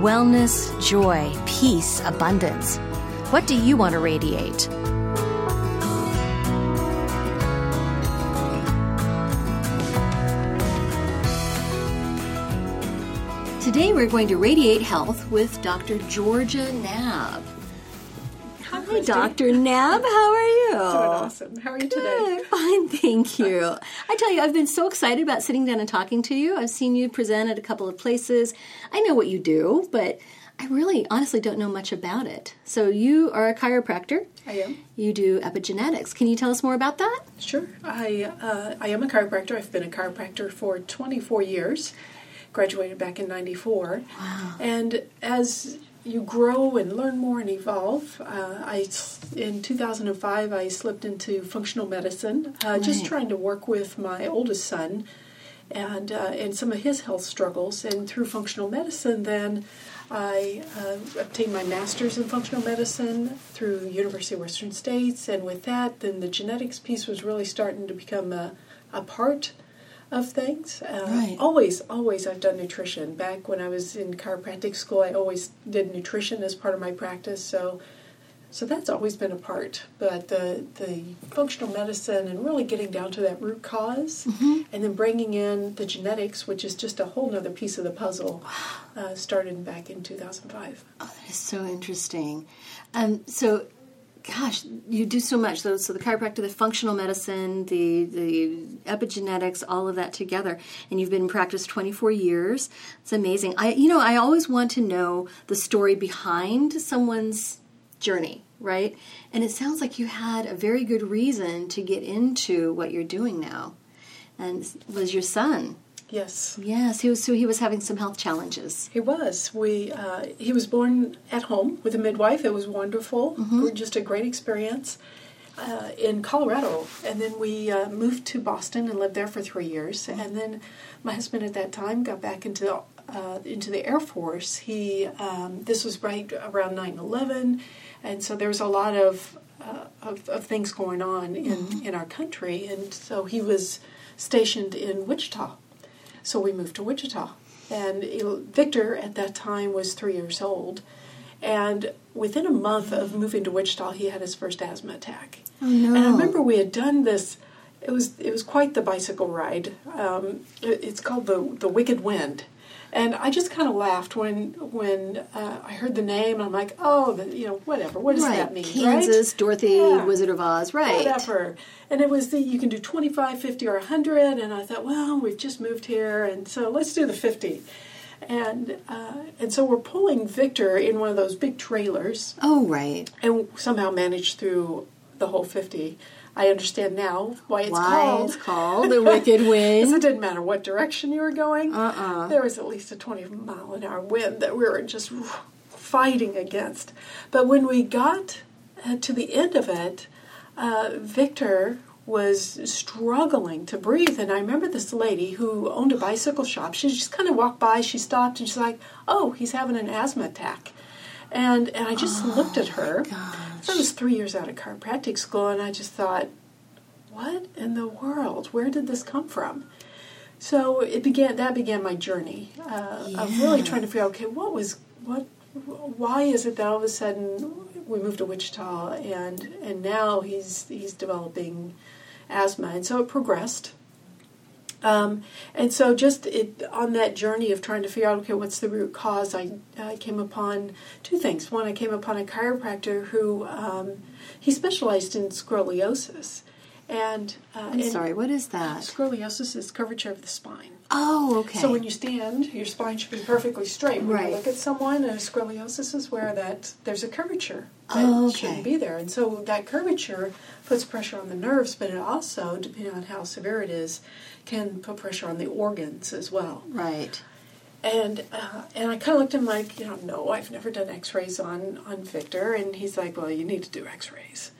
Wellness, joy, peace, abundance. What do you want to radiate? Today we're going to radiate health with Dr. Georgia Nav. Hi, Dr. Nav. How are you? Doing awesome. How are you today? Fine, thank you. I tell you, I've been so excited about sitting down and talking to you. I've seen you present at a couple of places. I know what you do, but I really honestly don't know much about it. So you are a chiropractor. I am. You do epigenetics. Can you tell us more about that? Sure. I am a chiropractor. I've been a chiropractor for 24 years. Graduated back in 94. Wow. And as you grow and learn more and evolve. In 2005, I slipped into functional medicine, right. Just trying to work with my oldest son and some of his health struggles. And through functional medicine, then I obtained my master's in functional medicine through University of Western States. And with that, then the genetics piece was really starting to become a part of things. Right. Always I've done nutrition. Back when I was in chiropractic school, I always did nutrition as part of my practice, so that's always been a part. But the functional medicine and really getting down to that root cause, mm-hmm. and then bringing in the genetics, which is just a whole other piece of the puzzle, wow. Started back in 2005. Oh, that is so interesting. So gosh, you do so much. So the chiropractor, the functional medicine, the epigenetics, all of that together. And you've been in practice 24 years. It's amazing. I always want to know the story behind someone's journey, right? And it sounds like you had a very good reason to get into what you're doing now. And it was your son. Yes. Yes, he was having some health challenges. He was. He was born at home with a midwife. It was wonderful. Mm-hmm. It was just a great experience in Colorado. And then we moved to Boston and lived there for 3 years. Mm-hmm. And then my husband at that time got back into the Air Force. He this was right around 9/11, and so there was a lot of things going on in, mm-hmm. in our country. And so he was stationed in Wichita. So we moved to Wichita, and Victor at that time was 3 years old, and within a month of moving to Wichita, he had his first asthma attack. Oh, no. And I remember we had done this, it was quite the bicycle ride. It's called the Wicked Wind, and I just kind of laughed when I heard the name, and I'm like, whatever, what does that mean, Kansas, right? Dorothy, yeah. Wizard of Oz, right. Whatever. And it was you can do 25, 50, or 100, and I thought, well, we've just moved here, and so let's do the 50. And so we're pulling Victor in one of those big trailers. Oh, right. And somehow managed through the whole 50. I understand now why it's called the Wicked Wind. Because it didn't matter what direction you were going. There was at least a 20-mile-an-hour wind that we were just fighting against. But when we got to the end of it, Victor was struggling to breathe. And I remember this lady who owned a bicycle shop. She just kind of walked by. She stopped, and she's like, oh, he's having an asthma attack. And I just looked at her. So I was 3 years out of chiropractic school, and I just thought, what in the world? Where did this come from? So that began my journey of really trying to figure out, okay, why is it that all of a sudden we moved to Wichita, and now he's developing asthma? And so it progressed. And so just on that journey of trying to figure out, okay, what's the root cause, I came upon two things. One, I came upon a chiropractor who, he specialized in scoliosis. And I'm sorry, what is that? Scoliosis is curvature of the spine. Oh, okay. So when you stand, your spine should be perfectly straight. When you look at someone, and scoliosis is where there's a curvature that shouldn't be there. And so that curvature puts pressure on the nerves, but it also, depending on how severe it is, can put pressure on the organs as well. Right. And I kind of looked at him like, no, I've never done x-rays on Victor. And he's like, well, you need to do x-rays.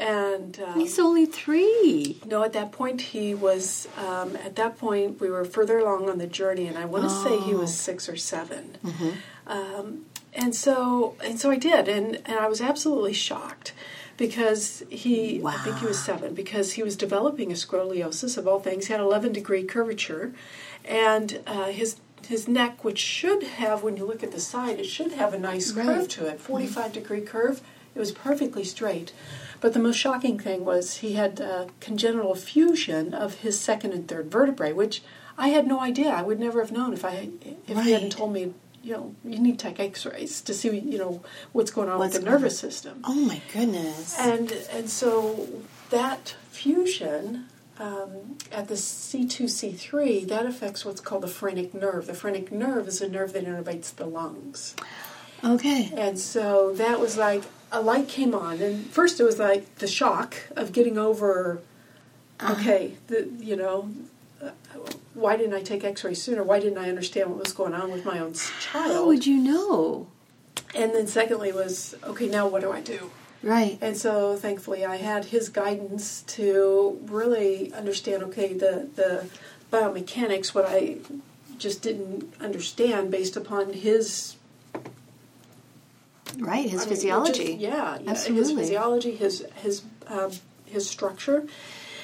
And he's only 3. No, at that point he was. At that point we were further along on the journey, and I want to say he was 6 or 7. Mm-hmm. And so I did, and I was absolutely shocked because he. Wow. I think he was 7 because he was developing a scoliosis of all things. He had 11-degree curvature, and his neck, which should have, when you look at the side, it should have a nice curve to it, 45-degree curve. It was perfectly straight. But the most shocking thing was he had congenital fusion of his 2nd and 3rd vertebrae, which I had no idea. I would never have known if he hadn't told me, you need to take x-rays to see, what's going on with the nervous system. Oh, my goodness. And so that fusion at the C2, C3, that affects what's called the phrenic nerve. The phrenic nerve is a nerve that innervates the lungs. Okay. And so that was like... a light came on, and first it was like the shock of getting over, why didn't I take x-rays sooner? Why didn't I understand what was going on with my own child? How would you know? And then secondly was, okay, now what do I do? Right. And so thankfully I had his guidance to really understand, okay, the biomechanics, what I just didn't understand based upon his... Right, his physiology. Absolutely. His physiology, his structure.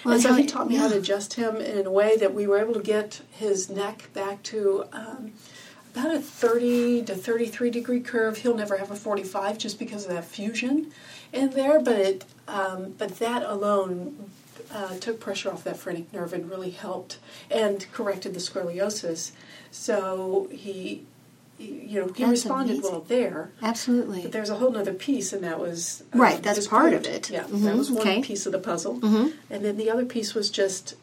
Well, and so he taught me how to adjust him in a way that we were able to get his neck back to about a 30 to 33-degree curve. He'll never have a 45 just because of that fusion in there, but that alone took pressure off that phrenic nerve and really helped and corrected the scoliosis. So he... he responded amazing. Well there. Absolutely. But there's a whole other piece, and that was... right, that's part of it. Yeah, mm-hmm. That was one piece of the puzzle. Mm-hmm. And then the other piece was just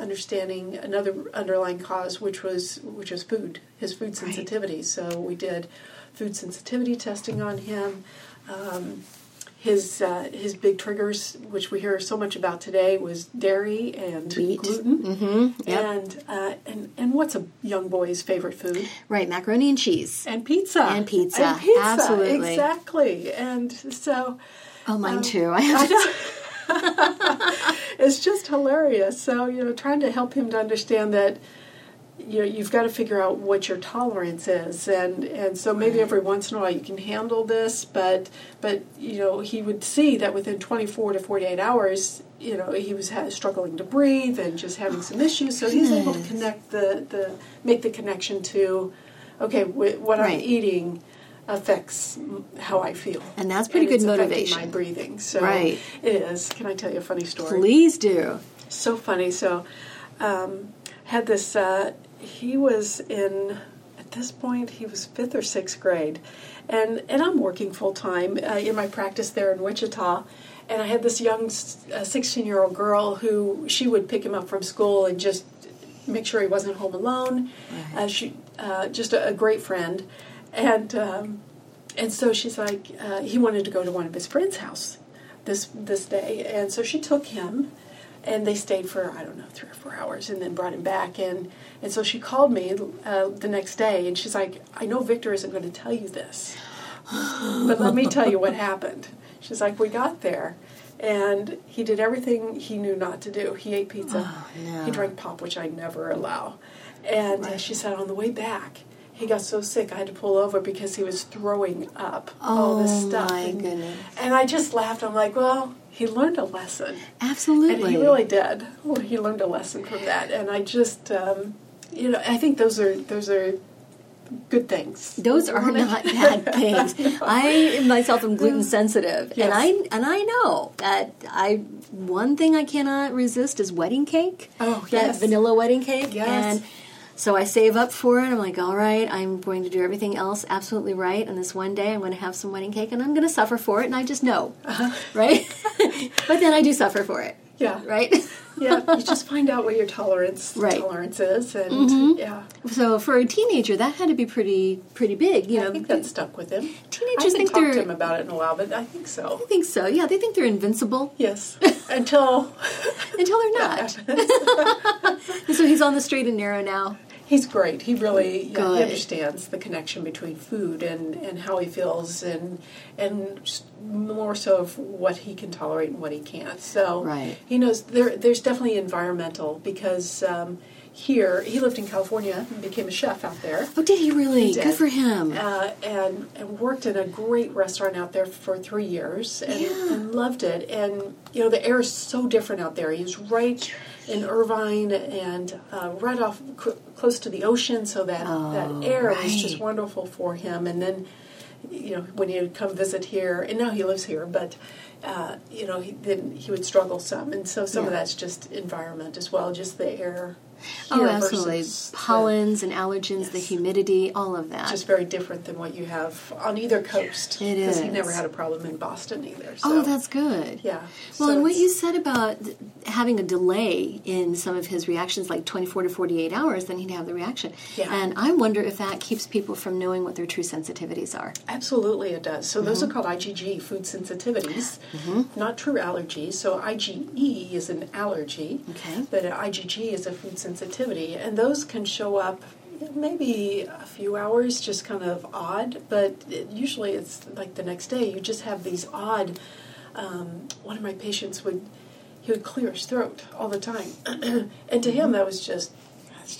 understanding another underlying cause, which was food, his food sensitivity. Right. So we did food sensitivity testing on him. His big triggers, which we hear so much about today, was dairy and wheat. Gluten, mm-hmm. Yep. and what's a young boy's favorite food? Right, macaroni and cheese and pizza and pizza, absolutely, exactly. And so, mine too. I know. It's just hilarious. So trying to help him to understand that. You've got to figure out what your tolerance is, and so maybe every once in a while you can handle this, but he would see that within 24 to 48 hours, he was struggling to breathe and just having some issues. So he's able to connect make the connection to, okay, what I'm eating affects how I feel, and that's pretty good motivation. My breathing, so it is. Can I tell you a funny story? Please do. So funny. So, had this. He was in, at this point, he was 5th or 6th grade. And I'm working full-time in my practice there in Wichita. And I had this young 16-year-old girl who, she would pick him up from school and just make sure he wasn't home alone. Right. Just a great friend. And so she's like, he wanted to go to one of his friend's house this day. And so she took him. And they stayed for, 3 or 4 hours and then brought him back. And so she called me the next day, and she's like, I know Victor isn't going to tell you this, but let me tell you what happened. She's like, we got there, and he did everything he knew not to do. He ate pizza. Oh, yeah. He drank pop, which I never allow. And she said, on the way back, he got so sick I had to pull over because he was throwing up all this stuff. Oh, my goodness. And I just laughed. I'm like, well... he learned a lesson. Absolutely. And he really did. Well, he learned a lesson from that. And I just, I think those are good things. Those are not bad things. I myself am gluten sensitive, yes. and I know that one thing I cannot resist is wedding cake. Oh, yes, vanilla wedding cake. Yes. And so I save up for it. I'm like, all right, I'm going to do everything else absolutely right, and this one day I'm going to have some wedding cake, and I'm going to suffer for it, and I just know, right? But then I do suffer for it. Yeah. Right? Yeah. You just find out what your tolerance is. And mm-hmm. yeah. So for a teenager, that had to be pretty big. You know, I think that stuck with him. Teenagers think they're... I haven't talked to him about it in a while, but I think so. I think so. Yeah, they think they're invincible. Yes. Until they're not. So he's on the straight and narrow now. He's great. He really he understands the connection between food and how he feels and more so of what he can tolerate and what he can't. So he knows there's definitely environmental because here he lived in California and became a chef out there. Oh, did he really? He did. Good for him. And worked in a great restaurant out there for 3 years and loved it. And you know the air is so different out there. He's right in Irvine and right off close to the ocean, so that air was just wonderful for him. And then, you know, when he would come visit here, and now he lives here, but, you know, he would struggle some. And so some of that's just environment as well, just the air. Oh, absolutely. Pollens and allergens, the humidity, all of that. Just very different than what you have on either coast. It is. Because he never had a problem in Boston either. So. Oh, that's good. Yeah. Well, so and what you said about having a delay in some of his reactions, like 24 to 48 hours, then he'd have the reaction. Yeah. And I wonder if that keeps people from knowing what their true sensitivities are. Absolutely it does. So those are called IgG, food sensitivities, not true allergies. So IgE is an allergy, but an IgG is a food sensitivity, and those can show up maybe a few hours, just kind of odd, but usually it's like the next day. You just have these odd, one of my patients would clear his throat all the time, and to him that was just...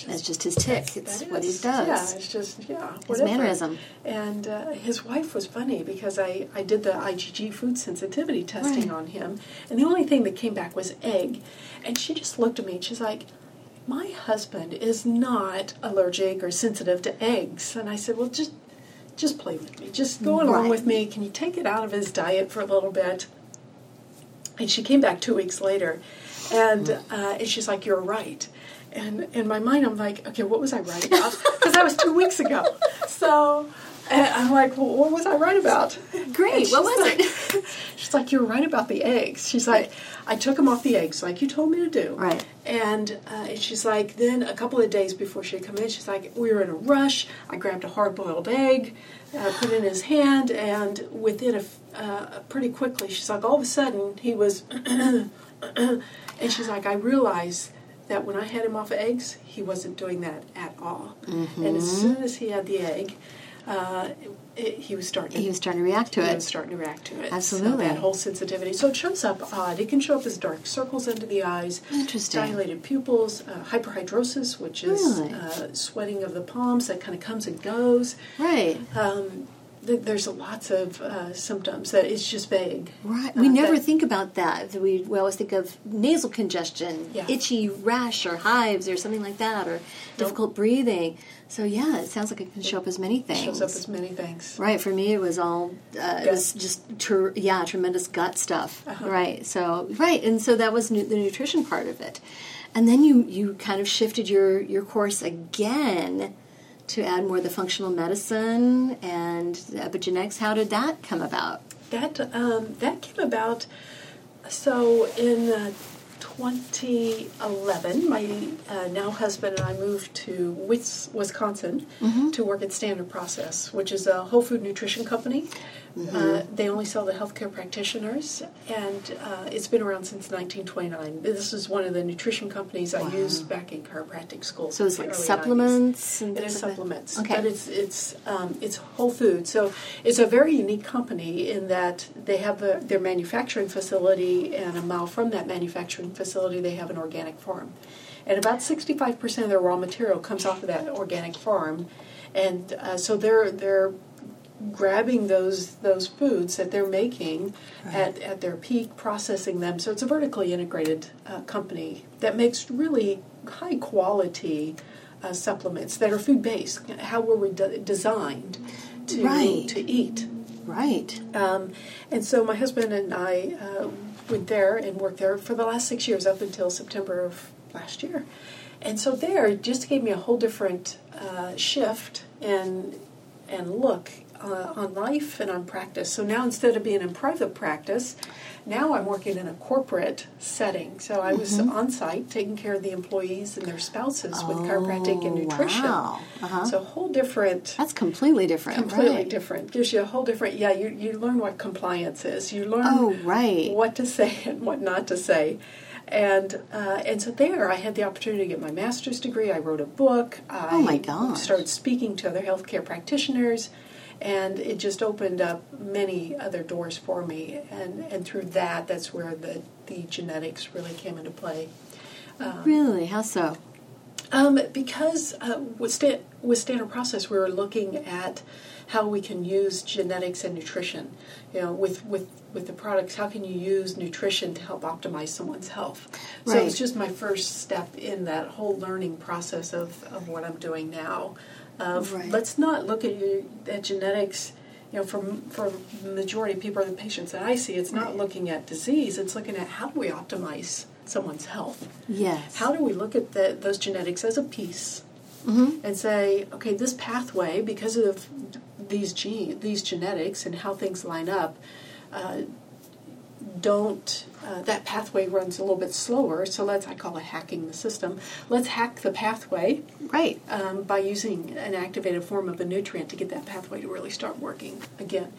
That's just his tick. It's what he does. Yeah, it's just, his mannerism. And his wife was funny because I did the IgG food sensitivity testing on him, and the only thing that came back was egg, and she just looked at me and she's like, my husband is not allergic or sensitive to eggs. And I said, well, just play with me. Just go along with me. Can you take it out of his diet for a little bit? And she came back 2 weeks later, and she's like, you're right. And in my mind, I'm like, okay, what was I right about? Because that was 2 weeks ago. So... And I'm like, well, what was I right about? Great, what was it? She's like, you're right about the eggs. She's like, I took him off the eggs like you told me to do. Right. And she's like, then a couple of days before she'd come in, she's like, we were in a rush. I grabbed a hard-boiled egg, put it in his hand, and within pretty quickly, she's like, all of a sudden, he was, and she's like, I realized that when I had him off of eggs, he wasn't doing that at all. Mm-hmm. And as soon as he had the egg... He was starting to react to it. Absolutely. So that whole sensitivity. So it shows up odd. It can show up as dark circles under the eyes. Interesting. Dilated pupils, hyperhidrosis, which is sweating of the palms that kind of comes and goes. Right. There's lots of symptoms that it's just vague. Right. We never think about that. We always think of nasal congestion, itchy rash or hives or something like that, or difficult breathing. So, yeah, it sounds like it can show up as many things. It shows up as many things. Right. For me, it was all, it was just, tremendous gut stuff. Uh-huh. Right. So, And so that was the nutrition part of it. And then you kind of shifted your course again to add more of the functional medicine and epigenetics. How did that come about? That came about, so in 2011, my now husband and I moved to Wisconsin to work at Standard Process, which is a whole food nutrition company. Mm-hmm. They only sell to healthcare practitioners, and it's been around since 1929. This is one of the nutrition companies I used back in chiropractic school. So it's like supplements? It is supplements. Okay. But it's whole food. So it's a very unique company in that they have their manufacturing facility, and a mile from that manufacturing facility they have an organic farm. And about 65% of their raw material comes off of that organic farm. And so they're grabbing those foods that they're making at their peak, processing them. So it's a vertically integrated company that makes really high quality supplements that are food-based, how were we designed to, to eat. Right. And so my husband and I went there and worked there for the last 6 years up until September of last year. And so there just gave me a whole different shift and look on life and on practice. So now instead of being in private practice, now I'm working in a corporate setting. So I was on site taking care of the employees and their spouses with chiropractic and nutrition. Wow. So a whole different. That's completely different. Completely different. Gives you a whole different. Yeah, you learn what compliance is. You learn what to say and what not to say. And so there I had the opportunity to get my master's degree. I wrote a book. I started speaking to other healthcare practitioners. And it just opened up many other doors for me. And through that, that's where the genetics really came into play. Really? How so? Because with Standard Process, we were looking at how we can use genetics and nutrition. You know, with the products, how can you use nutrition to help optimize someone's health? Right. So it's just my first step in that whole learning process of what I'm doing now. Let's not look at genetics, you know, for the majority of people or the patients that I see, it's not looking at disease, it's looking at how do we optimize someone's health. Yes. How do we look at those genetics as a piece and say, okay, this pathway, because of these genetics and how things line up, that pathway runs a little bit slower, so I call it hacking the system. Let's hack the pathway by using an activated form of a nutrient to get that pathway to really start working again.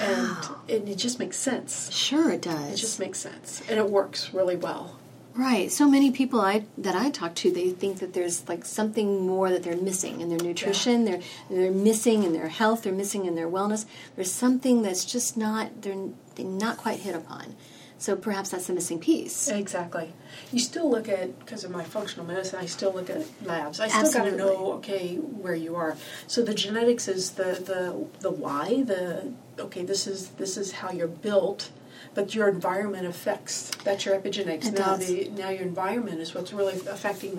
Wow. And it just makes sense. Sure it does. It just makes sense, and it works really well. Right. So many people that I talk to, they think that there's something more that they're missing in their nutrition, they're missing in their health, they're missing in their wellness. There's something that's just not, they're not quite hit upon. So perhaps that's the missing piece. Exactly. You still look at, because of my functional medicine, I still look at labs. I still got to know, where you are. So the genetics is the why, this is how you're built. But your environment affects. That's your epigenetics. Now your environment is what's really affecting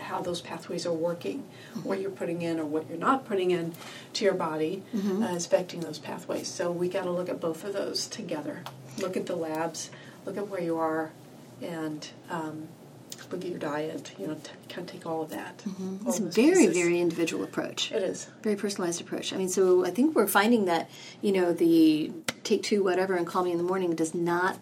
how those pathways are working, what you're putting in or what you're not putting in to your body, is affecting those pathways. So we got to look at both of those together. Look at the labs. Look at where you are, and look at your diet. You know, kind of take all of that. Mm-hmm. It's a very, very individual approach. It is very personalized approach. I mean, so I think we're finding that the take two whatever and call me in the morning does not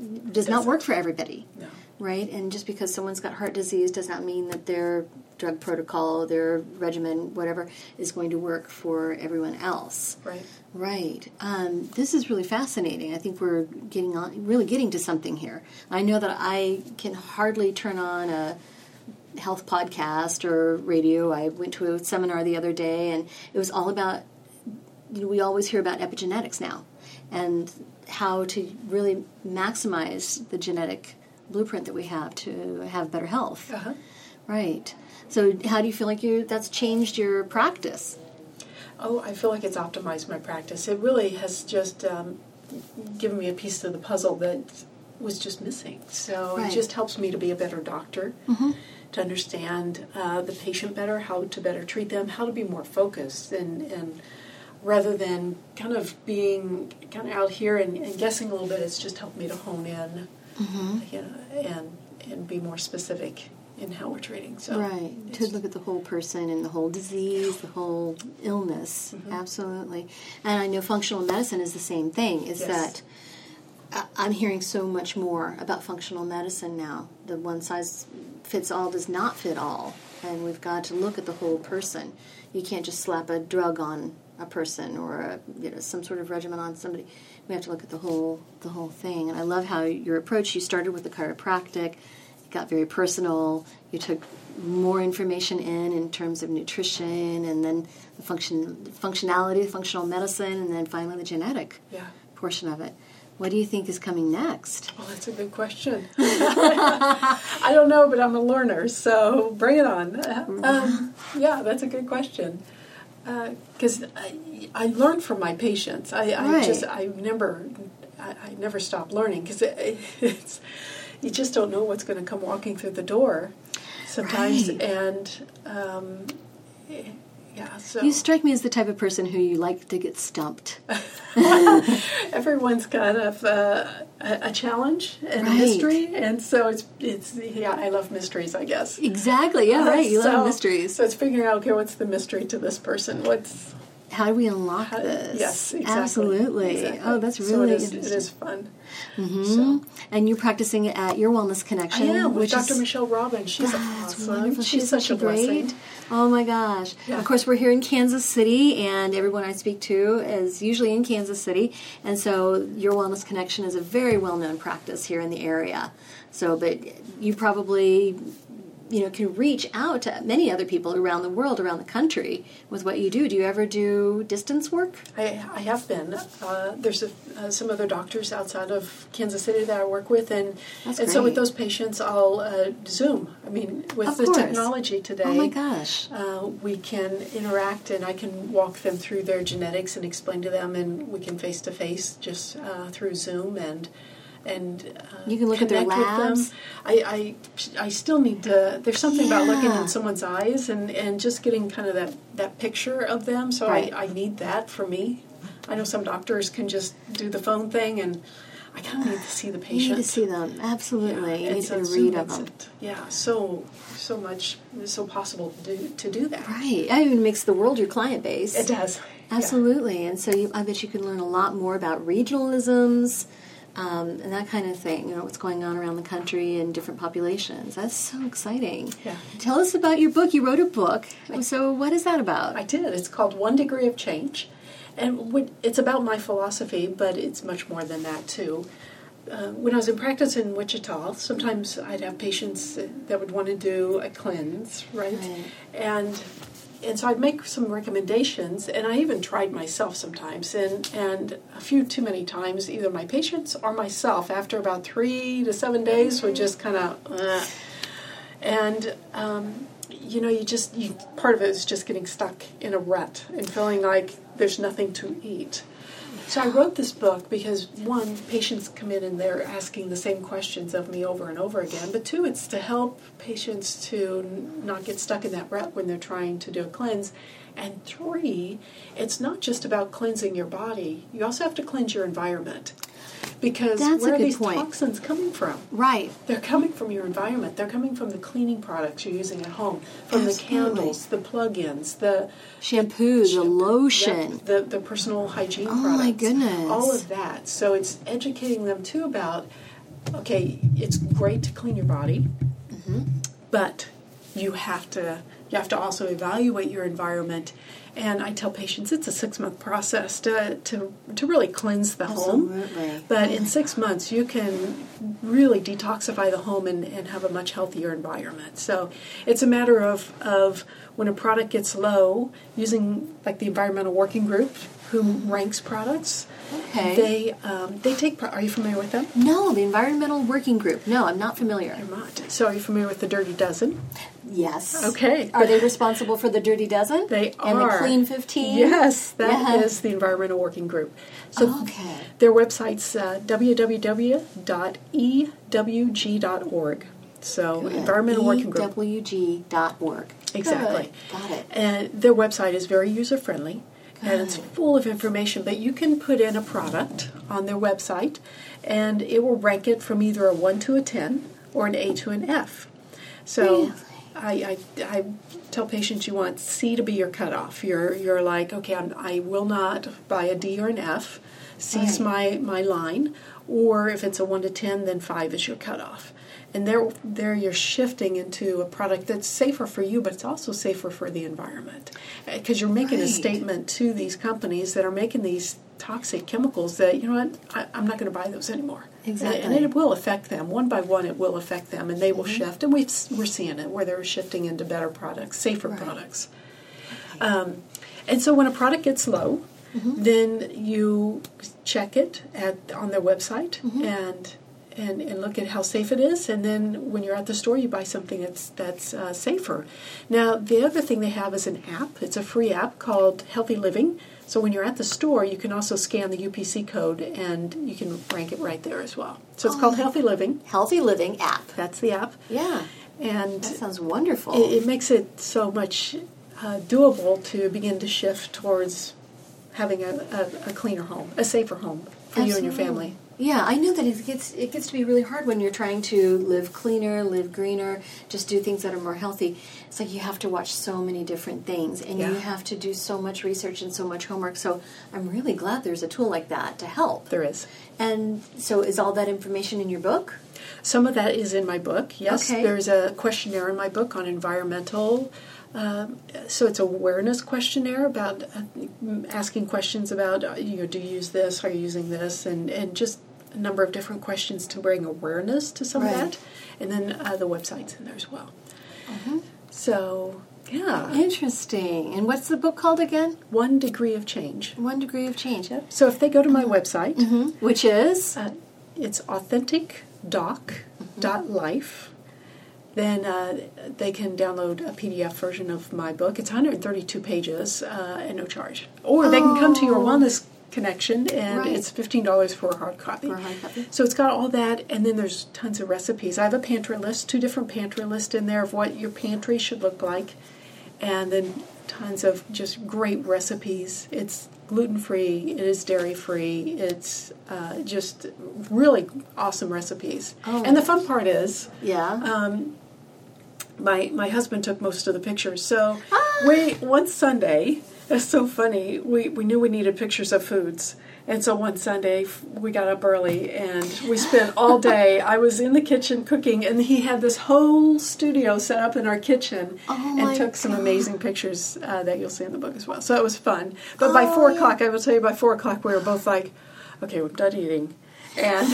work for everybody. No. Right? And just because someone's got heart disease does not mean that their drug protocol, their regimen, whatever, is going to work for everyone else. Right. Right. This is really fascinating. I think we're really getting to something here. I know that I can hardly turn on a health podcast or radio. I went to a seminar the other day, and it was all about, we always hear about epigenetics now and how to really maximize the genetic blueprint that we have to have better health. Uh-huh. Right. So how do you feel like that's changed your practice? Oh, I feel like it's optimized my practice. It really has just given me a piece of the puzzle that was just missing. So it just helps me to be a better doctor, to understand the patient better, how to better treat them, how to be more focused and rather than kind of being kind of out here and guessing a little bit. It's just helped me to hone in and be more specific in how we're treating. So to look at the whole person and the whole disease, the whole illness. Absolutely. And I know functional medicine is the same thing. Is that I'm hearing so much more about functional medicine now. The one size fits all does not fit all, and we've got to look at the whole person. You can't just slap a drug on a person or some sort of regimen on somebody. We have to look at the whole thing. And I love how your approach, you started with the chiropractic, it got very personal, you took more information in terms of nutrition, and then the functional medicine, and then finally the genetic portion of it. What do you think is coming next? Well, that's a good question. I don't know, but I'm a learner, so bring it on. That's a good question. Because I learn from my patients. I never stop learning because you just don't know what's going to come walking through the door. sometimes. Right. And yeah, so you strike me as the type of person who you like to get stumped. Everyone's kind of a challenge and a mystery, and so it's yeah, I love mysteries, I guess. Exactly, yeah, right. You love mysteries. So it's figuring out, okay, what's the mystery to this person? How do we unlock this? Yes, exactly. Absolutely. Exactly. Oh, that's really interesting. It is fun. Mm-hmm. So. And you're practicing at Your Wellness Connection. I am, with Dr. Michelle Robbins. She's awesome. Wonderful. She's such a blessing. Oh, my gosh. Yeah. Of course, we're here in Kansas City, and everyone I speak to is usually in Kansas City. And so Your Wellness Connection is a very well-known practice here in the area. So, but you probably... can reach out to many other people around the world, around the country, with what you do. Do you ever do distance work? I have been. There's some other doctors outside of Kansas City that I work with, and so with those patients, I'll Zoom. I mean, with the technology today, oh my gosh, we can interact, and I can walk them through their genetics and explain to them, and we can face to face just through Zoom and you can look at their labs. I still need to. There's something about looking in someone's eyes and just getting kind of that picture of them. So I need that for me. I know some doctors can just do the phone thing, and I kind of need to see the patient. You need to see them, absolutely. Yeah, you need to read of them. Yeah, so much. It's so possible to do that. Right. I mean, it makes the world your client base. It does. Absolutely. Yeah. And so I bet you can learn a lot more about regionalisms. And that kind of thing, what's going on around the country and different populations. That's so exciting. Yeah. Tell us about your book. You wrote a book. So what is that about? I did. It's called One Degree of Change. And it's about my philosophy, but it's much more than that, too. When I was in practice in Wichita, sometimes I'd have patients that would want to do a cleanse, right? And so I'd make some recommendations, and I even tried myself sometimes, and a few too many times, either my patients or myself, after about 3 to 7 days, would just kind of, and part of it is just getting stuck in a rut and feeling like there's nothing to eat. So I wrote this book because, one, patients come in and they're asking the same questions of me over and over again, but two, it's to help patients to not get stuck in that rut when they're trying to do a cleanse, and three, it's not just about cleansing your body. You also have to cleanse your environment, because where are these toxins coming from? Right. They're coming from your environment. They're coming from the cleaning products you're using at home, from the candles, the plug-ins, the shampoo, the lotion, the personal hygiene products. Oh my goodness. All of that. So it's educating them too about, okay, it's great to clean your body, but you have to also evaluate your environment. And I tell patients it's a 6-month process to really cleanse the home. But in 6 months, you can really detoxify the home and have a much healthier environment. So it's a matter of when a product gets low, using like the Environmental Working Group, who ranks products. Okay. They take... Are you familiar with them? No, the Environmental Working Group. No, I'm not familiar. You're not. So are you familiar with the Dirty Dozen? Yes. Okay. Are they responsible for the Dirty Dozen? They are. And the Clean 15? Yes. That is the Environmental Working Group. So their website's www.ewg.org. So Environmental Working Group. EWG.org. Exactly. Good. Got it. And their website is very user-friendly. And it's full of information, but you can put in a product on their website, and it will rank it from either a 1 to a 10 or an A to an F. So I tell patients you want C to be your cutoff. You're like, okay, I will not buy a D or an F. C's my line. Or if it's a 1 to 10, then 5 is your cutoff. And there you're shifting into a product that's safer for you, but it's also safer for the environment. Because you're making a statement to these companies that are making these toxic chemicals that, I'm not going to buy those anymore. Exactly. And it will affect them. One by one, it will affect them, and they will shift. And we're seeing it, where they're shifting into better products, safer products. And so when a product gets low, then you check it on their website and look at how safe it is, and then when you're at the store, you buy something that's safer. Now, the other thing they have is an app. It's a free app called Healthy Living. So when you're at the store, you can also scan the UPC code, and you can rank it right there as well. So it's called Healthy Living. Healthy Living app. That's the app. Yeah. And that sounds wonderful. It makes it so much doable to begin to shift towards having a cleaner home, a safer home for Absolutely. You and your family. Yeah, I know that it gets to be really hard when you're trying to live cleaner, live greener, just do things that are more healthy. It's like you have to watch so many different things, and you have to do so much research and so much homework. So I'm really glad there's a tool like that to help. There is. And so is all that information in your book? Some of that is in my book, yes. Okay. There's a questionnaire in my book on environmental. So it's an awareness questionnaire about asking questions about, do you use this, are you using this, and just a number of different questions to bring awareness to some of that. And then the website's in there as well. Uh-huh. So, yeah. Interesting. And what's the book called again? One Degree of Change. One Degree of Change. Yep. So if they go to my website. Mm-hmm. Which is? It's authenticdoc.life. Then they can download a PDF version of my book. It's 132 pages at no charge. Or they can come to Your Wellness Connection, and it's $15 for a hard copy. So it's got all that, and then there's tons of recipes. I have a pantry list, 2 different pantry lists in there of what your pantry should look like, and then tons of just great recipes. It's gluten-free, it is dairy-free, it's just really awesome recipes. Oh. And the fun part is... Yeah. My husband took most of the pictures, so one Sunday, it's so funny, we knew we needed pictures of foods, and so one Sunday we got up early and we spent all day, I was in the kitchen cooking, and he had this whole studio set up in our kitchen and took some amazing pictures that you'll see in the book as well, so it was fun. But by 4 o'clock, I will tell you, by 4 o'clock we were both like, okay, we're done eating. And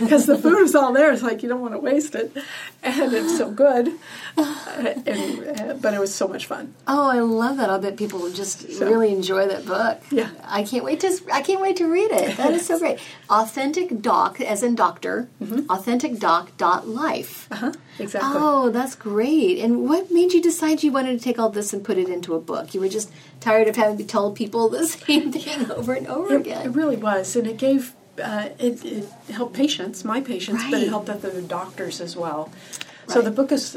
because the food is all there, it's like you don't want to waste it, and it's so good. But it was so much fun. Oh, I love that! I'll bet people will just really enjoy that book. Yeah, I can't wait to read it. That is so great. Authentic Doc, as in doctor. Mm-hmm. AuthenticDoc.life. Uh-huh. Exactly. Oh, that's great. And what made you decide you wanted to take all this and put it into a book? You were just tired of having to tell people the same thing over and over again. It really was, and it gave. It helped my patients, but it helped other doctors as well. Right. So the book is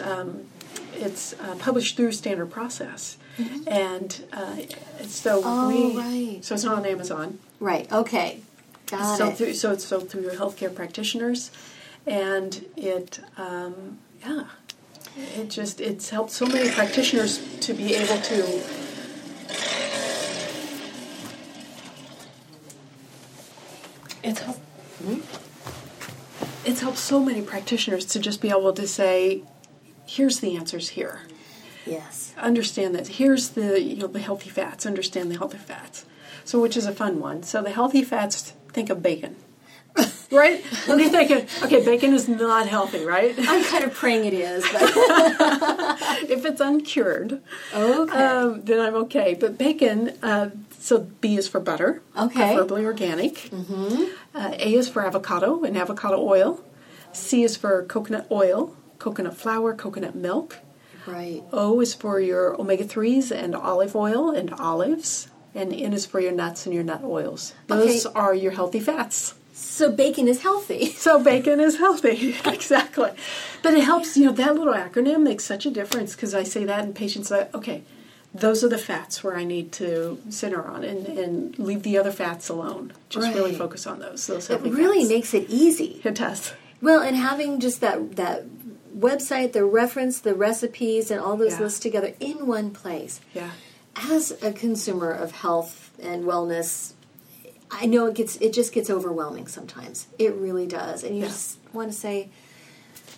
it's published through Standard Process, mm-hmm. and so it's not on Amazon. Right. Okay. Got it. So it's sold through healthcare practitioners, and it it's helped so many practitioners to be able to. It's helped so many practitioners to just be able to say, here's the answers here. Yes. Understand that. Here's the healthy fats. Understand the healthy fats. So, which is a fun one. So the healthy fats, think of bacon. Right? And you're thinking, okay, bacon is not healthy, right? I'm kind of praying it is. But if it's uncured, then I'm okay. But bacon, so B is for butter, preferably organic. Mm-hmm. A is for avocado and avocado oil. C is for coconut oil, coconut flour, coconut milk. Right. O is for your omega-3s and olive oil and olives. And N is for your nuts and your nut oils. Those are your healthy fats. So bacon is healthy. Exactly. But it helps, that little acronym makes such a difference because I say that and patients are like, okay, those are the fats where I need to center on and leave the other fats alone. Just really focus on those. It really makes it easy. It does. Well, and having just that website, the reference, the recipes, and all those lists together in one place. Yeah. As a consumer of health and wellness, I know it just gets overwhelming sometimes. It really does. And you just want to say,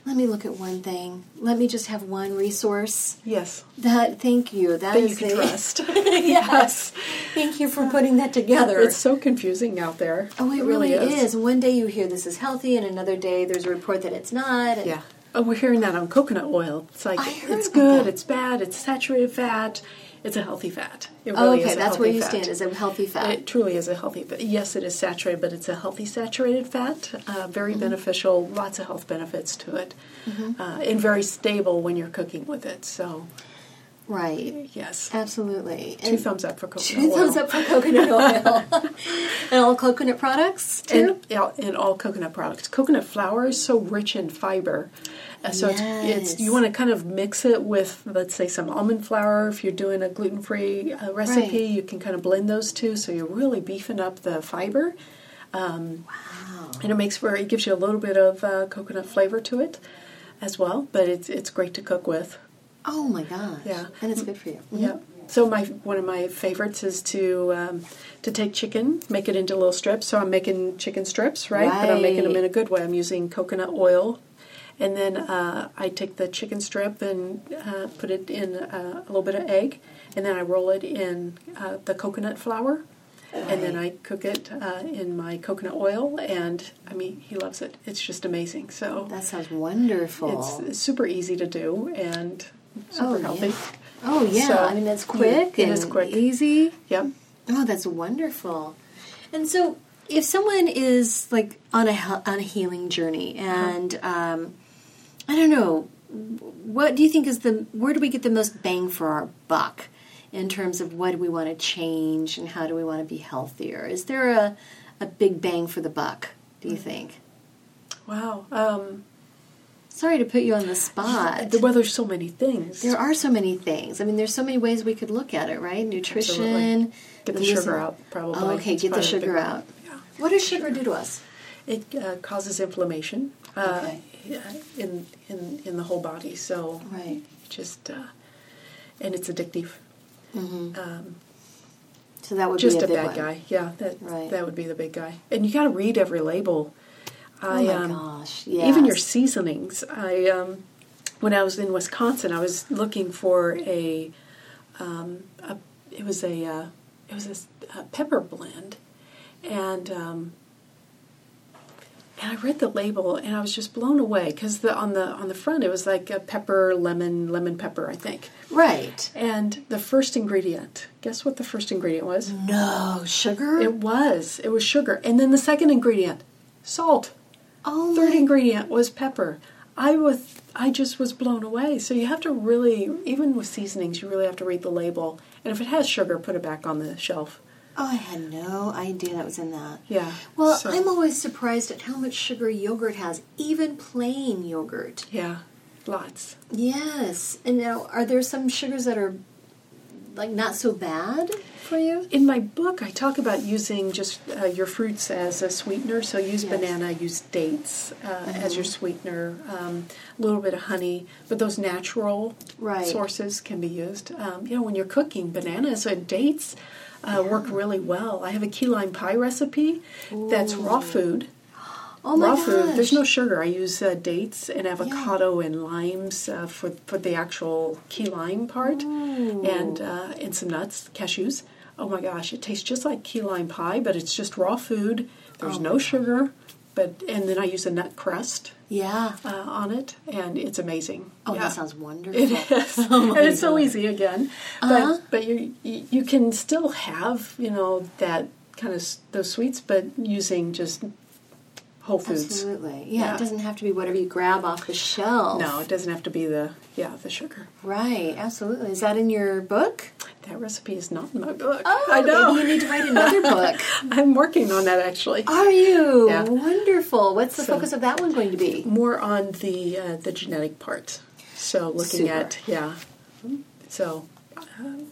let me look at one thing. Let me just have one resource. Yes. Thank you. That you can trust. Yes. Thank you for putting that together. It's so confusing out there. Oh, it really is. One day you hear this is healthy, and another day there's a report that it's not. And we're hearing that on coconut oil. It's like, it's good, it's bad, it's saturated fat. It's a healthy fat. It really is a healthy fat. Okay, that's where you stand, is a healthy fat. It truly is a healthy fat. Yes, it is saturated, but it's a healthy saturated fat. Very beneficial, lots of health benefits to it, and very stable when you're cooking with it. So, Right. Yes. Absolutely. And two thumbs up for coconut oil. And all coconut products, too? And all coconut products. Coconut flour is so rich in fiber. So it's you want to kind of mix it with, let's say, some almond flour. If you're doing a gluten-free recipe, you can kind of blend those two. So you're really beefing up the fiber. Wow. And it gives you a little bit of coconut flavor to it as well. But it's great to cook with. Oh my gosh! Yeah, and it's good for you. Mm-hmm. Yeah. So one of my favorites is to take chicken, make it into little strips. So I'm making chicken strips, right? But I'm making them in a good way. I'm using coconut oil, and then I take the chicken strip and put it in a little bit of egg, and then I roll it in the coconut flour, and then I cook it in my coconut oil. And I mean, he loves it. It's just amazing. So that sounds wonderful. It's super easy to do and. Super healthy. Yeah. Oh, yeah. So, I mean, that's quick and easy. Yep. Oh, that's wonderful. And so if someone is, like, on a healing journey and, I don't know, what do you think where do we get the most bang for our buck in terms of what do we want to change and how do we want to be healthier? Is there a big bang for the buck, do you think? Wow. Sorry to put you on the spot. Well, there's so many things. There are so many things. I mean, there's so many ways we could look at it, right? Nutrition. Absolutely. Get the sugar out, probably. Oh, okay, get the sugar out. Yeah. What does sugar do to us? It causes inflammation in the whole body. So and it's addictive. Mm-hmm. So that would be a big bad one. Guy. Yeah, that would be the big guy. And you got to read every label. Oh my gosh! Yes. Even your seasonings. When I was in Wisconsin, I was looking for a pepper blend, and I read the label and I was just blown away because on the front it was like a pepper, lemon pepper, I think. Right. And the first ingredient. Guess what the first ingredient was? No, sugar. It was. It was sugar, and then the second ingredient, salt. Oh, third ingredient was pepper. I just was blown away. So you have to really, even with seasonings, you really have to read the label. And if it has sugar, put it back on the shelf. Oh, I had no idea that was in that. Yeah. Well, I'm always surprised at how much sugar yogurt has, even plain yogurt. Yeah, lots. Yes. And now, are there some sugars that are, like, not so bad? You? In my book, I talk about using just your fruits as a sweetener. So use banana, use dates as your sweetener, a little bit of honey. But those natural sources can be used. When you're cooking, bananas and dates work really well. I have a key lime pie recipe that's raw food. Oh my gosh. Raw food. There's no sugar. I use dates and avocado and limes for the actual key lime part, and some nuts, cashews. Oh my gosh, it tastes just like key lime pie, but it's just raw food. There's no sugar, and then I use a nut crust on it, and it's amazing. Oh, that sounds wonderful. It is, and it's so easy again. Uh-huh. But you can still have, that kind of those sweets, but using just whole foods. Absolutely, yeah. It doesn't have to be whatever you grab off the shelf. No, it doesn't have to be the sugar. Right, absolutely. Is that in your book? That recipe is not in my book. Oh, I know. Maybe you need to write another book. I'm working on that, actually. Are you? Yeah. Wonderful. What's the focus of that one going to be? More on the genetic part. So looking at, So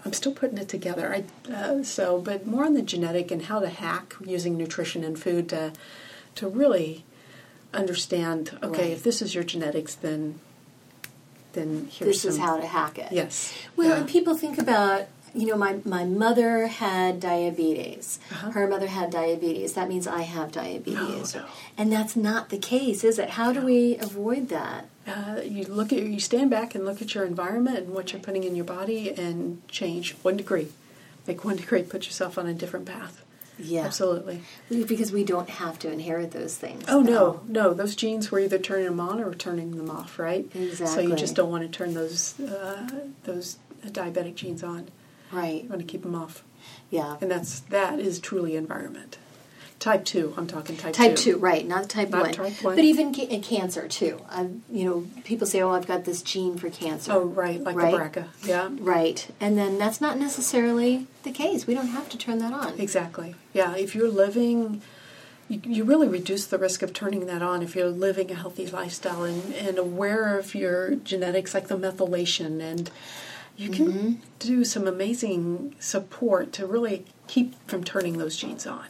I'm still putting it together. But more on the genetic and how to hack using nutrition and food to really understand, if this is your genetics, then here's this is how to hack it. Yes. Well, and people think about, my mother had diabetes. Uh-huh. Her mother had diabetes. That means I have diabetes. No. And that's not the case, is it? How do we avoid that? You stand back and look at your environment and what you're putting in your body and change 1 degree. Make 1 degree, put yourself on a different path. Yeah, absolutely. Because we don't have to inherit those things. Oh, no. Those genes, we're either turning them on or turning them off, right? Exactly. So you just don't want to turn those diabetic genes on. Right. You want to keep them off. Yeah. And that is truly environment. Type 2, I'm talking type 2. Type 2, right, not type 1. Type 1. But even cancer, too. People say, oh, I've got this gene for cancer. Oh, right, like the BRCA, yeah. Right, and then that's not necessarily the case. We don't have to turn that on. Exactly, yeah. If you're living, you really reduce the risk of turning that on if you're living a healthy lifestyle and aware of your genetics, like the methylation, and you can do some amazing support to really keep from turning those genes on.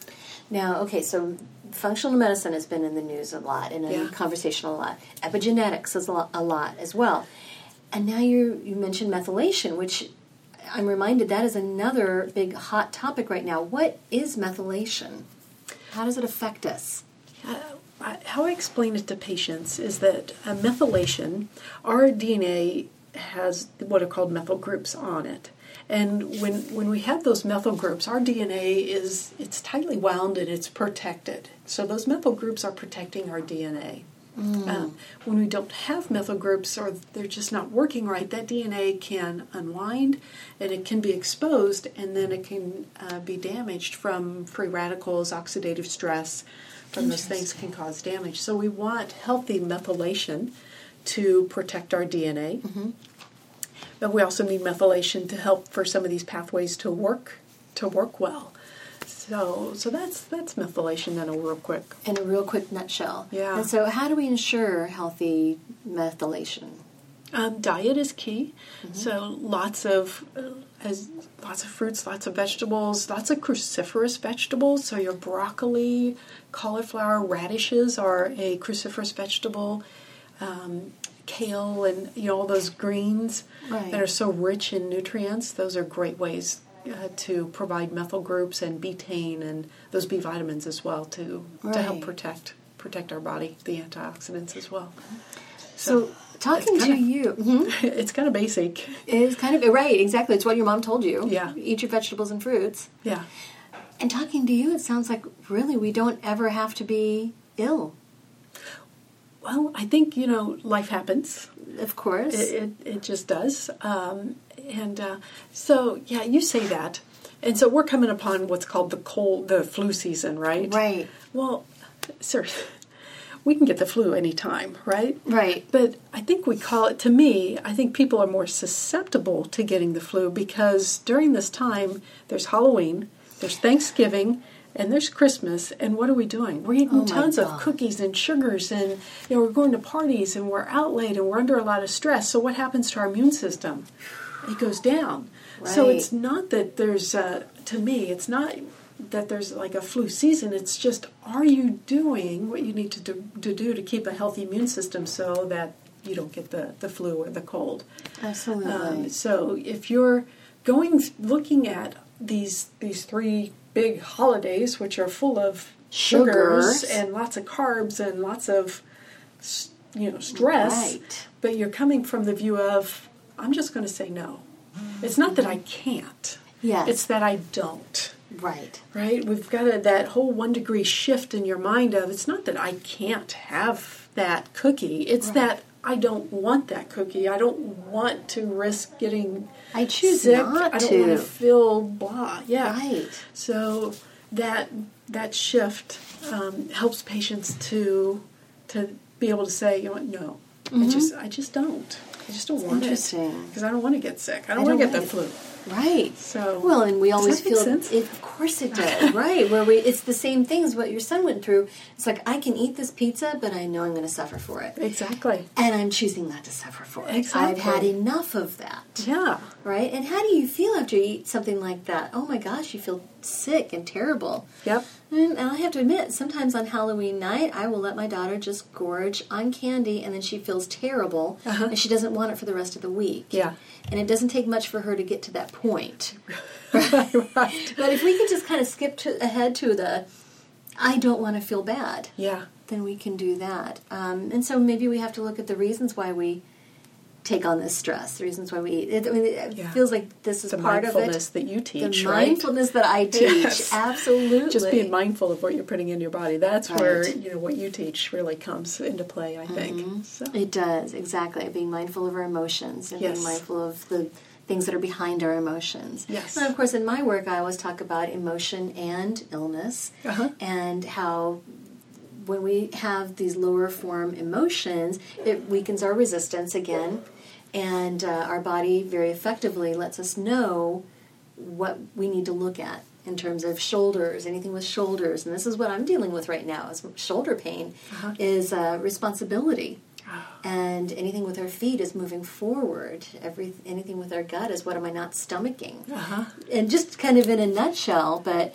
Now, okay, so functional medicine has been in the news a lot and in conversation a lot. Epigenetics is a lot as well. And now you mentioned methylation, which I'm reminded that is another big hot topic right now. What is methylation? How does it affect us? How I explain it to patients is that methylation, our DNA has what are called methyl groups on it. And when we have those methyl groups, our DNA it's tightly wound and it's protected. So those methyl groups are protecting our DNA. When we don't have methyl groups or they're just not working right, that DNA can unwind and it can be exposed and then it can be damaged from free radicals, oxidative stress, from those things can cause damage. So we want healthy methylation to protect our DNA. Mm-hmm. But we also need methylation to help for some of these pathways to work well. So that's methylation in a real quick. In a real quick nutshell. Yeah. And so how do we ensure healthy methylation? Diet is key. Mm-hmm. So lots of fruits, lots of vegetables, lots of cruciferous vegetables. So your broccoli, cauliflower, radishes are a cruciferous vegetable. Kale and all those greens that are so rich in nutrients, those are great ways to provide methyl groups and betaine and those B vitamins as well to help protect our body, the antioxidants as well. So talking to you, it's kind of basic. It's kind of right, exactly. It's what your mom told you. Yeah, eat your vegetables and fruits. Yeah, and talking to you, it sounds like really we don't ever have to be ill. Well, I think, life happens. Of course. It just does. You say that. And so we're coming upon what's called the flu season, right? Right. Well, seriously, we can get the flu anytime, right? Right. But I think I think people are more susceptible to getting the flu because during this time, there's Halloween, there's Thanksgiving, and there's Christmas, and what are we doing? We're eating tons of cookies and sugars, and we're going to parties, and we're out late, and we're under a lot of stress. So what happens to our immune system? It goes down. Right. So it's not that there's, it's not that there's like a flu season. It's just, are you doing what you need to do to keep a healthy immune system so that you don't get the flu or the cold? Absolutely. So if you're looking at these three big holidays, which are full of sugars and lots of carbs and lots of stress, but you're coming from the view of, I'm just going to say no. It's not that I can't. Yes. It's that I don't. Right. Right? We've got that whole 1 degree shift in your mind of, it's not that I can't have that cookie. It's that I don't want that cookie. I don't want to risk getting sick. I don't want to feel blah. Yeah. Right. So that shift helps patients to be able to say, no, I just don't. I just don't want it because I don't want to get sick. I don't want to get the flu. Right. So well, and we always feel sense? Of course it does. Right. Where it's the same things what your son went through. It's like I can eat this pizza, but I know I'm going to suffer for it. Exactly. And I'm choosing not to suffer for it. Exactly. I've had enough of that. Yeah. Right. And how do you feel after you eat something like that? Oh my gosh, you feel sick and terrible. Yep. And I have to admit, sometimes on Halloween night, I will let my daughter just gorge on candy, and then she feels terrible, and she doesn't want it for the rest of the week. Yeah. And it doesn't take much for her to get to that point. Right? Right. But if we can just kind of skip ahead to the, I don't want to feel bad, then we can do that. And so maybe we have to look at the reasons why we take on this stress, the reasons why we eat. It feels like this is part of it. The mindfulness that you teach, right? The mindfulness that I teach, absolutely. Just being mindful of what you're putting in your body. That's where, what you teach really comes into play, I think. So. It does, exactly. Being mindful of our emotions and being mindful of the things that are behind our emotions. Yes. And of course, in my work, I always talk about emotion and illness, and how when we have these lower form emotions, it weakens our resistance again, and our body very effectively lets us know what we need to look at in terms of shoulders, anything with shoulders. And this is what I'm dealing with right now is shoulder pain is responsibility. And anything with our feet is moving forward. Anything with our gut is what am I not stomaching? And just kind of in a nutshell, but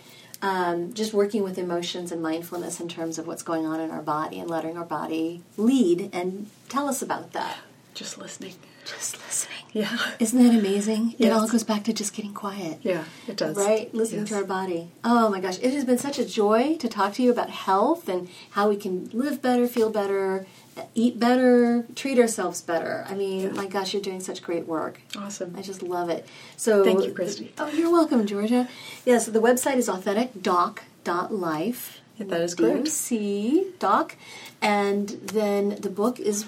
just working with emotions and mindfulness in terms of what's going on in our body and letting our body lead and tell us about that. Just listening. Just listening. Yeah. Isn't that amazing? Yes. It all goes back to just getting quiet. Yeah, it does. Right? Listening to our body. Oh, my gosh. It has been such a joy to talk to you about health and how we can live better, feel better, eat better, treat ourselves better. I mean, my gosh, you're doing such great work. Awesome. I just love it. So thank you, Christy. Oh, you're welcome, Georgia. Yeah, so the website is authenticdoc.life. Yeah, that is correct. doc. And then the book is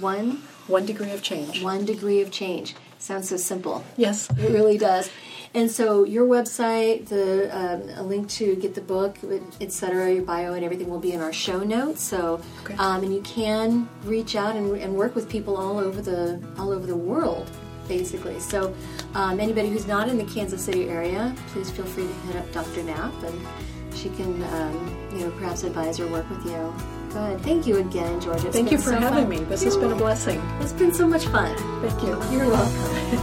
One Degree of Change. One Degree of Change. Sounds so simple. Yes. It really does. And so your website, a link to get the book, etc., your bio and everything will be in our show notes. So, and you can reach out and work with people all over the world, basically. So, anybody who's not in the Kansas City area, please feel free to hit up Dr. Knapp, and she can, perhaps advise or work with you. Good. Thank you again, Georgia. Thank you for having me. This has been a blessing. It's been so much fun. Thank you. You're welcome.